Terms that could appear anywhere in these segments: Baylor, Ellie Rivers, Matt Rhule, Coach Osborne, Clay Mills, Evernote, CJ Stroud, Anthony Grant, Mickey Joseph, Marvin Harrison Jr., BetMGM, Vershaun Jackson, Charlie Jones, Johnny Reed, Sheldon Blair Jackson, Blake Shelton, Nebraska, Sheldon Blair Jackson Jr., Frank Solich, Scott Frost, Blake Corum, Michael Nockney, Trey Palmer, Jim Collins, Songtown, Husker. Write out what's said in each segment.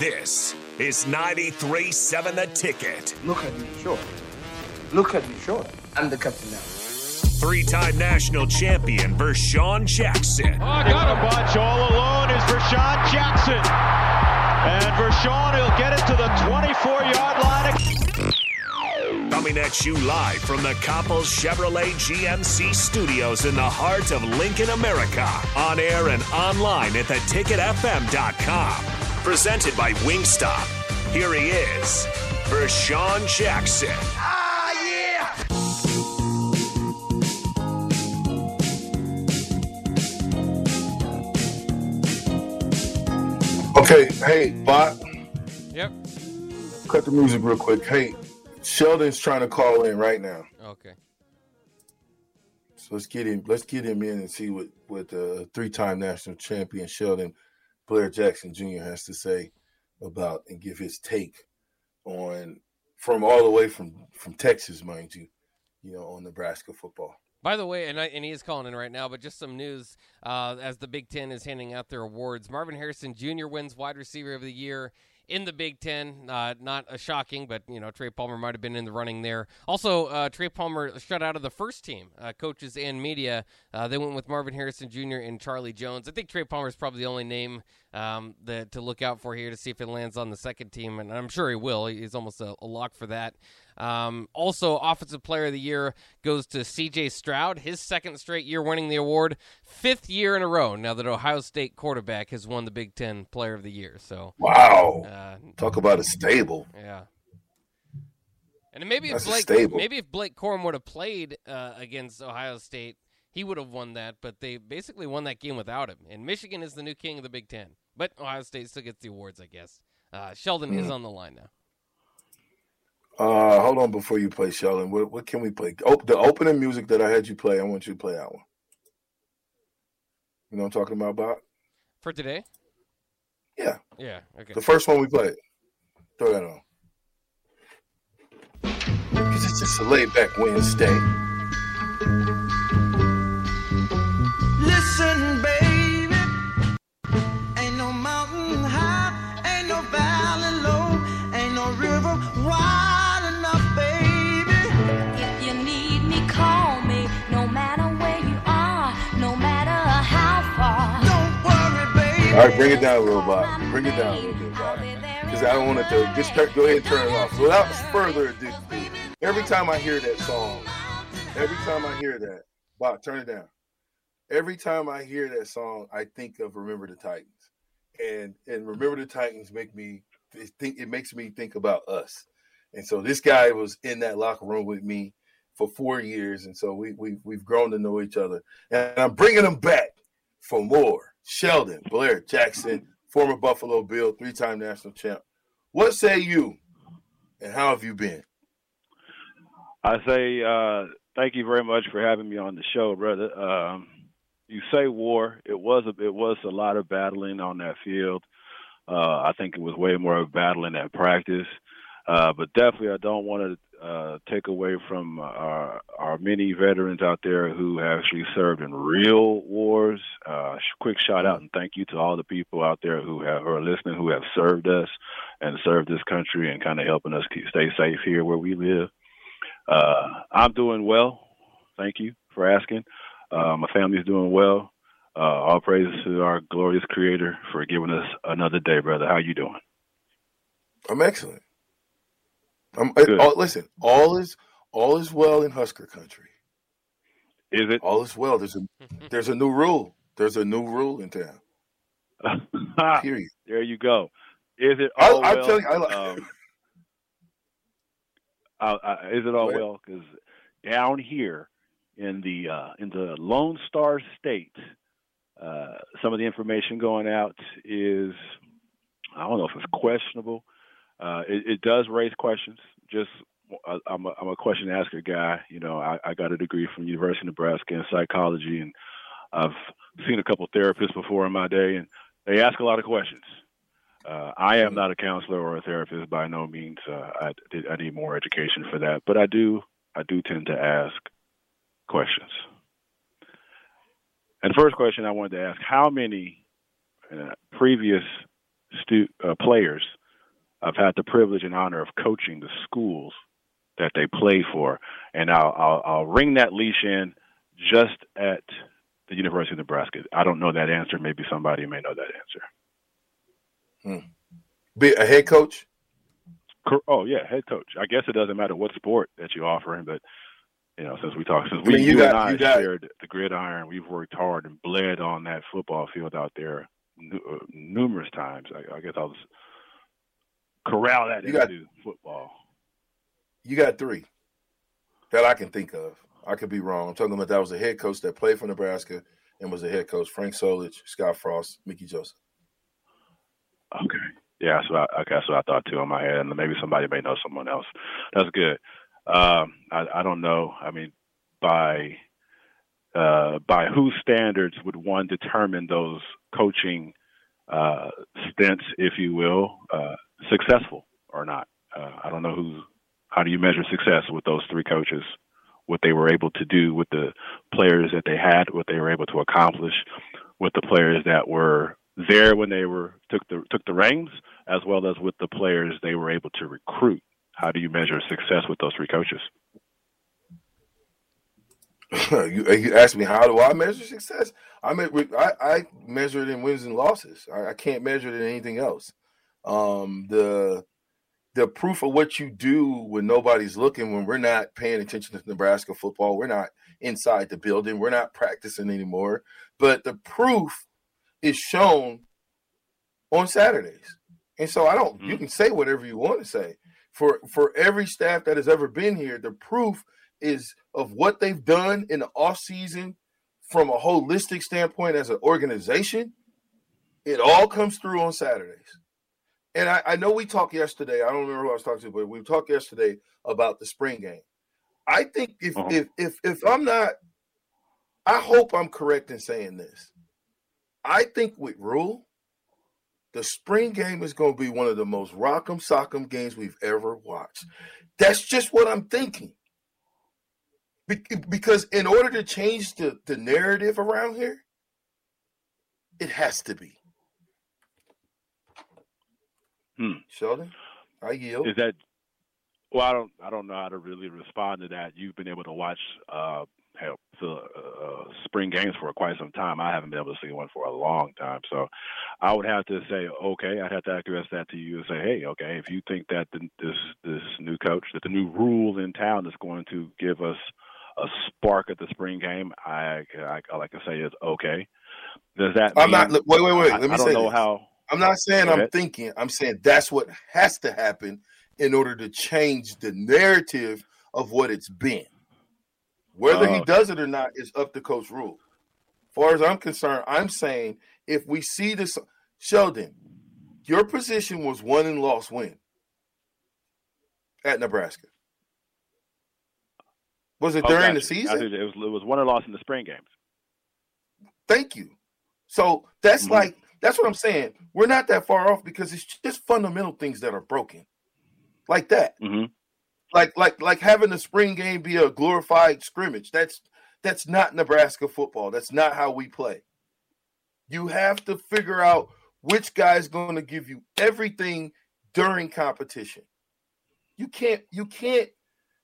This is 93.7 The Ticket. Look at me, sure. Look at me, sure. I'm the captain now. Three-time national champion Vershaun Jackson. Oh, got a bunch all alone is Vershaun Jackson. And Vershaun, he'll get it to the 24-yard line. Coming at you live from the Koppel Chevrolet GMC studios in the heart of Lincoln, America. On air and online at theticketfm.com. Presented by Wingstop. Here he is, Vershaun Jackson. Ah, yeah! Okay, hey, Bot. Yep. Cut the music real quick. Hey. Sheldon's trying to call in right now. Okay. So let's get him in and see what three-time national champion Sheldon Blair Jackson Jr. has to say about and give his take on from all the way from Texas, mind you know, on Nebraska football. By the way, and he is calling in right now, but just some news as the Big Ten is handing out their awards. Marvin Harrison Jr. wins wide receiver of the year in the Big Ten, not a shocking, but, you know, Trey Palmer might have been in the running there. Also, Trey Palmer shut out of the first team, coaches and media. They went with Marvin Harrison Jr. and Charlie Jones. I think Trey Palmer is probably the only name to look out for here to see if it lands on the second team, and I'm sure he will. He's almost a lock for that. Also, Offensive Player of the Year goes to CJ Stroud, his second straight year winning the award, fifth year in a row now that Ohio State quarterback has won the Big Ten Player of the Year. So wow, talk about a stable. Yeah. And maybe if Blake Corum would have played against Ohio State, he would have won that, but they basically won that game without him. And Michigan is the new king of the Big Ten, but Ohio State still gets the awards, I guess. Sheldon is on the line now. Hold on before you play, Sheldon. What can we play? Oh, the opening music that I had you play, I want you to play that one. You know what I'm talking about, Bob? For today? Yeah. Yeah, okay. The first one we played. Throw that on. Because it's just a laid-back Wednesday. Listen, baby. Ain't no mountain high, ain't no valley low, ain't no river wide. All right, bring it down a little, Bob. Bring it down a little bit, Bob. Because I don't want to just go ahead and turn it off. Without further ado, every time I hear that, Bob, turn it down. Every time I hear that song, I think of Remember the Titans, and Remember the Titans makes me think about us. And so this guy was in that locker room with me for 4 years, and so we've grown to know each other. And I'm bringing him back for more. Sheldon Blair Jackson, former Buffalo Bill, three-time national champ. What say you, and how have you been? I say thank you very much for having me on the show, brother. You say war. It was a lot of battling on that field. I think it was way more of battling at practice. But definitely I don't want to take away from our many veterans out there who actually served in real wars. Quick shout out and thank you to all the people out there who are listening, who have served us and served this country and kind of helping us stay safe here where we live. I'm doing well. Thank you for asking. My family's doing well. All praises to our glorious creator for giving us another day, brother. How you doing? I'm excellent. Listen, all is well in Husker country. Is it? All is well. There's a new rule. There's a new rule in town. Period. There you go. Is it all well? I'll tell you. Is it all well? Because down here in the Lone Star State, some of the information going out is, I don't know if it's questionable. It does raise questions. I'm a question asker guy. You know, I got a degree from University of Nebraska in psychology, and I've seen a couple of therapists before in my day, and they ask a lot of questions. I am not a counselor or a therapist by no means. I need more education for that, but I do tend to ask questions. And the first question I wanted to ask: how many previous players, I've had the privilege and honor of coaching the schools that they play for. And I'll ring that leash in just at the University of Nebraska. I don't know that answer. Maybe somebody may know that answer. Be a head coach? Oh, yeah, head coach. I guess it doesn't matter what sport that you offer him, but, you know, since you and I shared the gridiron, we've worked hard and bled on that football field out there numerous times. I guess I'll just corral that into football. You got three that I can think of. I could be wrong. I'm talking about that was a head coach that played for Nebraska and was a head coach. Frank Solich, Scott Frost, Mickey Joseph. Okay. Yeah, that's what I thought, too, in my head. And maybe somebody may know someone else. That's good. I don't know. I mean, by whose standards would one determine those coaching stints, if you will, successful or not? I don't know how do you measure success with those three coaches, what they were able to do with the players that they had, what they were able to accomplish with the players that were there when they took the reins, as well as with the players they were able to recruit. How do you measure success with those three coaches? You asked me, how do I measure success? I measure it in wins and losses. I can't measure it in anything else. The proof of what you do when nobody's looking, when we're not paying attention to Nebraska football, we're not inside the building, we're not practicing anymore, but the proof is shown on Saturdays. And so you can say whatever you want to say. For every staff that has ever been here, the proof is of what they've done in the offseason from a holistic standpoint as an organization. It all comes through on Saturdays. And I know we talked yesterday. I don't remember who I was talking to, but we talked yesterday about the spring game. I think if I'm not – I hope I'm correct in saying this. I think with Rhule, the spring game is going to be one of the most rock'em sock'em games we've ever watched. That's just what I'm thinking. Because in order to change the narrative around here, it has to be. Sheldon, I yield. Is that – well, I don't know how to really respond to that. You've been able to watch spring games for quite some time. I haven't been able to see one for a long time. So I would have to say, okay, I'd have to address that to you and say, hey, okay, if you think that this new coach, that the new Rhule in town is going to give us a spark at the spring game, I like to say is okay. Does that mean – wait. Let me say I don't know how – I'm not saying I'm thinking. I'm saying that's what has to happen in order to change the narrative of what it's been. Whether he does it or not is up to Coach Rhule. As far as I'm concerned, I'm saying if we see this – Sheldon, your position was won and lost win at Nebraska. Was it during the season? It was won or lost in the spring games. Thank you. So that's that's what I'm saying. We're not that far off because it's just fundamental things that are broken like that. Mm-hmm. Like having the spring game be a glorified scrimmage. That's not Nebraska football. That's not how we play. You have to figure out which guy's going to give you everything during competition. You can't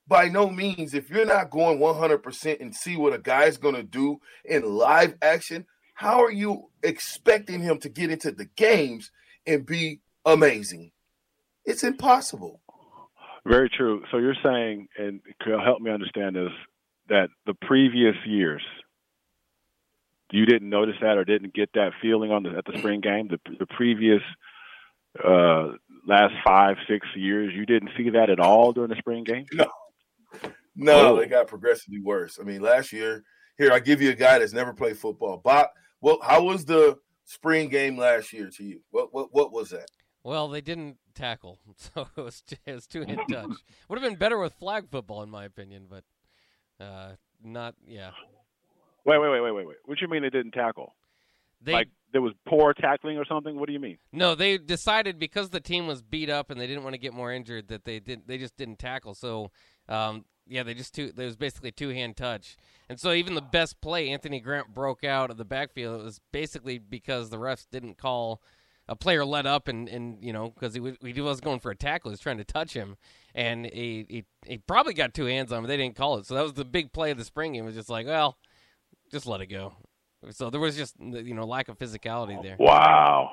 by no means, if you're not going 100% and see what a guy's going to do in live action, how are you expecting him to get into the games and be amazing? It's impossible. Very true. So you're saying, and help me understand this, that the previous years you didn't notice that or didn't get that feeling at the spring game. The previous last 5-6 years, you didn't see that at all during the spring game? No, it got progressively worse. I mean, last year, here I give you a guy that's never played football. Bob, well, how was the spring game last year to you? What was that? Well, they didn't tackle, so it was two-hit touch. Would have been better with flag football, in my opinion, but not. Yeah. Wait. What do you mean they didn't tackle? Like there was poor tackling or something? What do you mean? No, they decided because the team was beat up and they didn't want to get more injured that they just didn't tackle. So there was basically two-hand touch, and so even the best play, Anthony Grant broke out of the backfield. It was basically because the refs didn't call a player let up and you know, because he was going for a tackle. He was trying to touch him, and he probably got two hands on him. They didn't call it. So that was the big play of the spring game. It was just like, well, just let it go. So there was just, you know, lack of physicality there. Wow.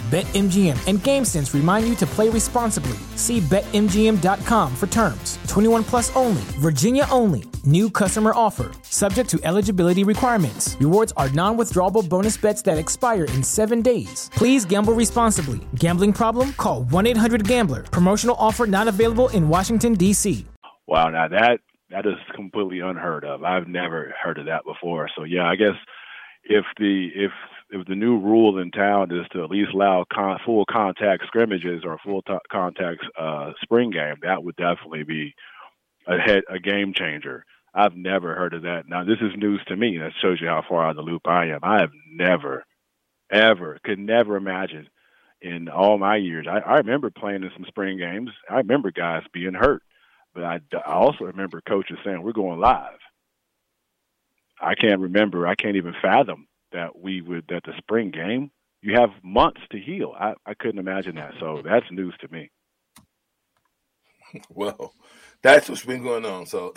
BetMGM and GameSense remind you to play responsibly. See BetMGM.com for terms. 21 plus only. Virginia only. New customer offer. Subject to eligibility requirements. Rewards are non-withdrawable bonus bets that expire in 7 days. Please gamble responsibly. Gambling problem? Call 1-800-GAMBLER. Promotional offer not available in Washington, D.C. Wow, now that is completely unheard of. I've never heard of that before. So, yeah, I guess if the new rule in town is to at least allow full contact scrimmages or full contact spring game, that would definitely be a game changer. I've never heard of that. Now, this is news to me. That shows you how far out of the loop I am. I have never, ever, could never imagine in all my years. I remember playing in some spring games. I remember guys being hurt. But I also remember coaches saying, we're going live. I can't remember. I can't even fathom that the spring game, you have months to heal. I couldn't imagine that. So that's news to me. Well, that's what's been going on. So,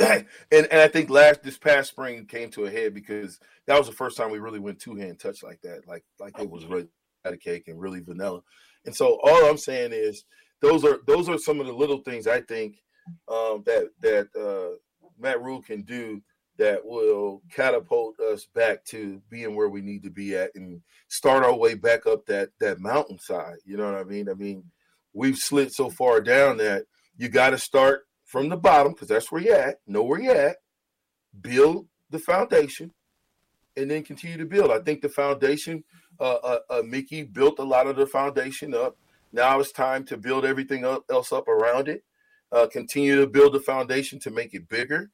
and I think this past spring came to a head because that was the first time we really went two-hand touch like that. Like it was really out of cake and really vanilla. And so all I'm saying is those are some of the little things I think that Matt Rhule can do that will catapult us back to being where we need to be at and start our way back up that mountainside. You know what I mean? I mean, we've slid so far down that you got to start from the bottom because that's where you're at, know where you're at, build the foundation, and then continue to build. I think the foundation, Mickey built a lot of the foundation up. Now it's time to build everything else up around it, continue to build the foundation to make it bigger,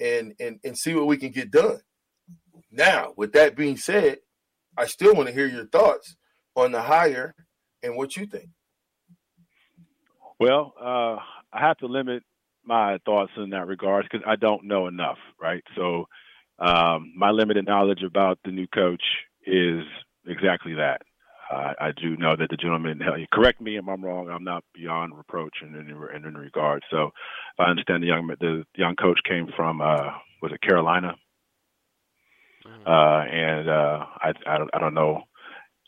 and see what we can get done. Now, with that being said, I still want to hear your thoughts on the hire and what you think. Well, I have to limit my thoughts in that regard because I don't know enough, right? So my limited knowledge about the new coach is exactly that. I do know that the gentleman, correct me if I'm wrong, I'm not beyond reproach in regard. So if I understand the young coach came from, was it Carolina? And I don't know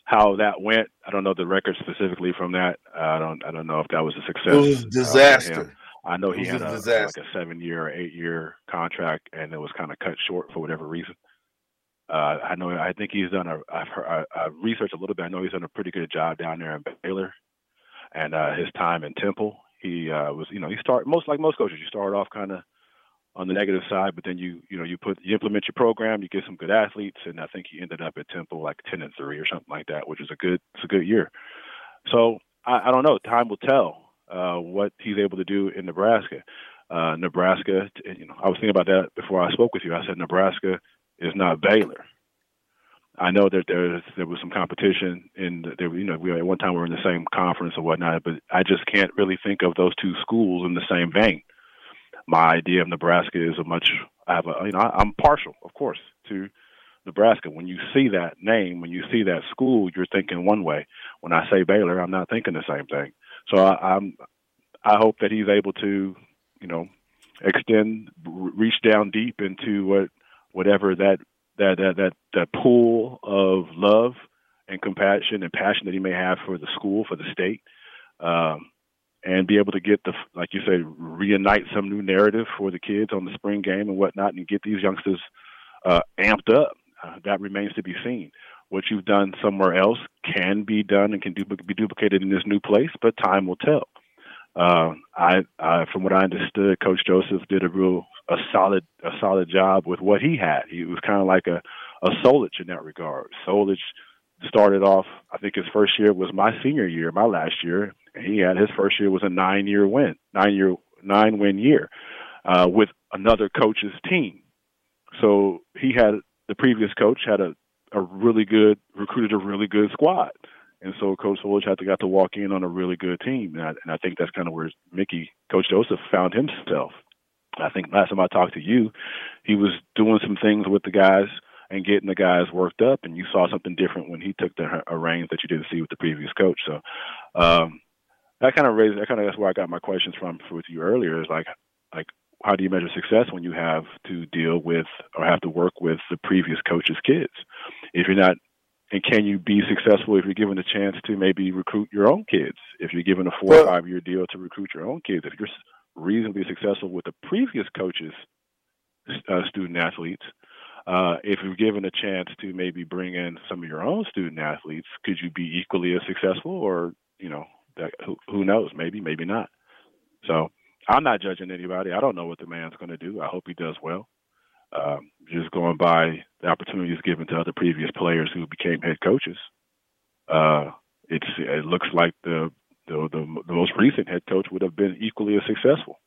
how that went. I don't know the record specifically from that. I don't know if that was a success. It was a disaster. I know he had a 7-year or 8-year contract, and it was kind of cut short for whatever reason. I know. I think he's done I've researched a little bit. I know he's done a pretty good job down there in Baylor, and his time in Temple. He was, you know, he start most coaches. You start off kind of on the negative side, but then you implement your program. You get some good athletes, and I think he ended up at Temple like 10-3 or something like that, which is a good year. So I don't know. Time will tell what he's able to do in Nebraska. Nebraska, you know, I was thinking about that before I spoke with you. I said Nebraska is not Baylor. I know that there was some competition, and there, you know, we at one time we were in the same conference or whatnot. But I just can't really think of those two schools in the same vein. My idea of Nebraska is I'm partial, of course, to Nebraska. When you see that name, when you see that school, you're thinking one way. When I say Baylor, I'm not thinking the same thing. So I hope that he's able to, you know, reach down deep into whatever that pool of love and compassion and passion that he may have for the school, for the state, and be able to get like you said, reunite some new narrative for the kids on the spring game and whatnot, and get these youngsters amped up. That remains to be seen. What you've done somewhere else can be done and can be duplicated in this new place, but time will tell. From what I understood, Coach Joseph did a solid job with what he had. He was kind of like a Solich in that regard. Solich started off, I think his first year was my senior year, my last year. He had his first year was a nine-win year with another coach's team. So he had the previous coach had recruited a really good squad. And so Coach Solich got to walk in on a really good team. And I think that's kind of where Coach Joseph found himself. I think last time I talked to you, he was doing some things with the guys and getting the guys worked up. And you saw something different when he took a reins that you didn't see with the previous coach. So that's where I got my questions from with you earlier, is like, how do you measure success when you have to deal with or have to work with the previous coach's kids? If you're not, and can you be successful if you're given a chance to maybe recruit your own kids? If you're given a 4 or 5 year deal to recruit your own kids, if you're reasonably successful with the previous coach's student athletes, if you're given a chance to maybe bring in some of your own student athletes, could you be equally as successful? Or, you know, who knows? Maybe not. So I'm not judging anybody. I don't know what the man's going to do. I hope he does well. Just going by the opportunities given to other previous players who became head coaches. It looks like the most recent head coach would have been equally as successful.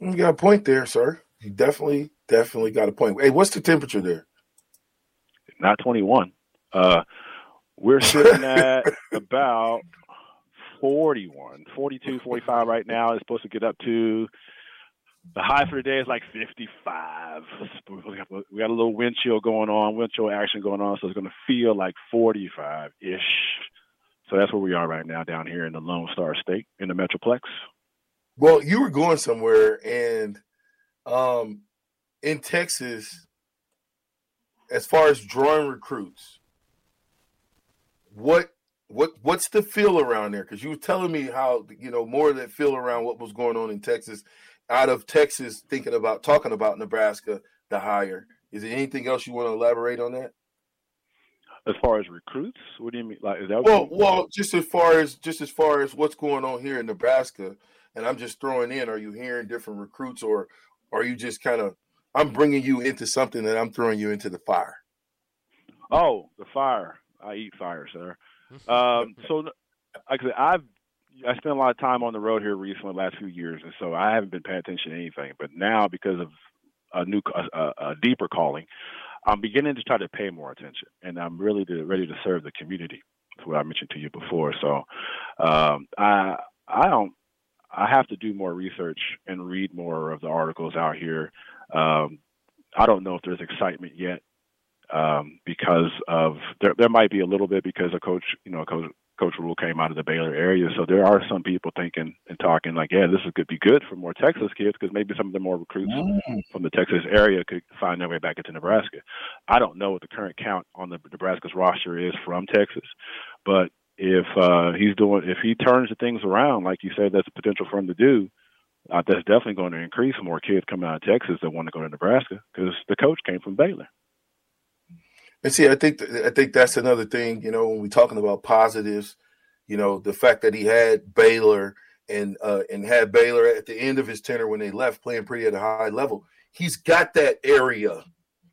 You got a point there, sir. You definitely got a point. Hey, what's the temperature there? Not 21. We're sitting at about 41, 42, 45 right now. It's supposed to get up to the high for today is like 55. We got a little wind chill action going on, so it's going to feel like 45-ish. So that's where we are right now down here in the Lone Star State in the Metroplex. Well, you were going somewhere, and in Texas, as far as drawing recruits, what's the feel around there? Because you were telling me how, you know, more of that feel around what was going on in Texas. Out of Texas, talking about Nebraska, the hire. Is there anything else you want to elaborate on that? As far as recruits, what do you mean? Like, is that just as far as what's going on here in Nebraska, and I'm just throwing in. Are you hearing different recruits, or are you just kind of? I'm bringing you into something, and I'm throwing you into the fire. Oh, the fire! I eat fire, sir. So, like I said, I spent a lot of time on the road here recently, the last few years, and so I haven't been paying attention to anything. But now, because of a deeper calling, I'm beginning to try to pay more attention, and I'm really ready to serve the community. That's what I mentioned to you before. So I have to do more research and read more of the articles out here. I don't know if there's excitement yet because of there might be a little bit because of Coach Rhule came out of the Baylor area, so there are some people thinking and talking like, yeah, this could be good for more Texas kids because maybe some of the more recruits from the Texas area could find their way back into Nebraska. I don't know what the current count on the Nebraska's roster is from Texas, but if he turns the things around, like you said, that's a potential for him to do, that's definitely going to increase more kids coming out of Texas that want to go to Nebraska because the coach came from Baylor. And see, I think that's another thing, you know, when we're talking about positives, you know, the fact that he had Baylor and had Baylor at the end of his tenure when they left playing pretty at a high level. He's got that area.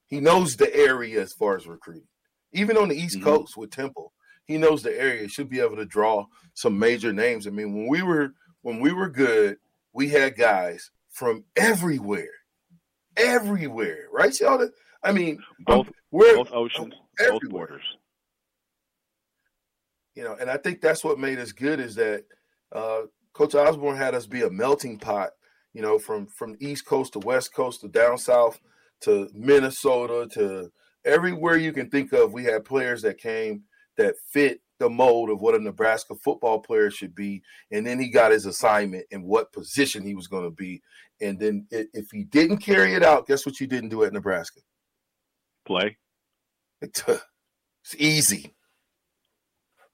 He knows the area as far as recruiting. Even on the East Coast with Temple, he knows the area. He should be able to draw some major names. I mean, when we were good, we had guys from everywhere, right? See all that. I mean, both oceans, both borders. You know, and I think that's what made us good is that Coach Osborne had us be a melting pot, you know, from East Coast to West Coast to down South to Minnesota to everywhere you can think of. We had players that came that fit the mold of what a Nebraska football player should be. And then he got his assignment and what position he was going to be. And then if he didn't carry it out, guess what you didn't do at Nebraska? Play. It's easy.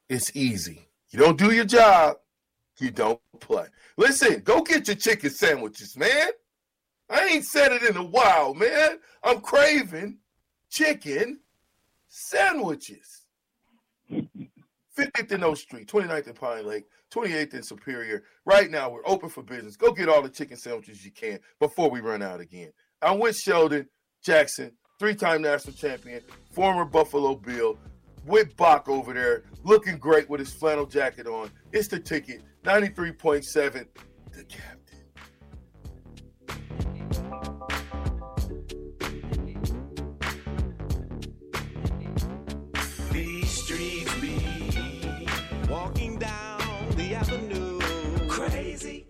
It's easy. You don't do your job, you don't play. Listen, go get your chicken sandwiches, man. I ain't said it in a while, man. I'm craving chicken sandwiches. 50th in O Street, 29th in Pine Lake, 28th in Superior. Right now, we're open for business. Go get all the chicken sandwiches you can before we run out again. I'm with Sheldon Jackson, three-time national champion, former Buffalo Bill, with Bach over there, looking great with his flannel jacket on. It's the ticket, 93.7, The Captain. These streets be walking down the avenue. Crazy.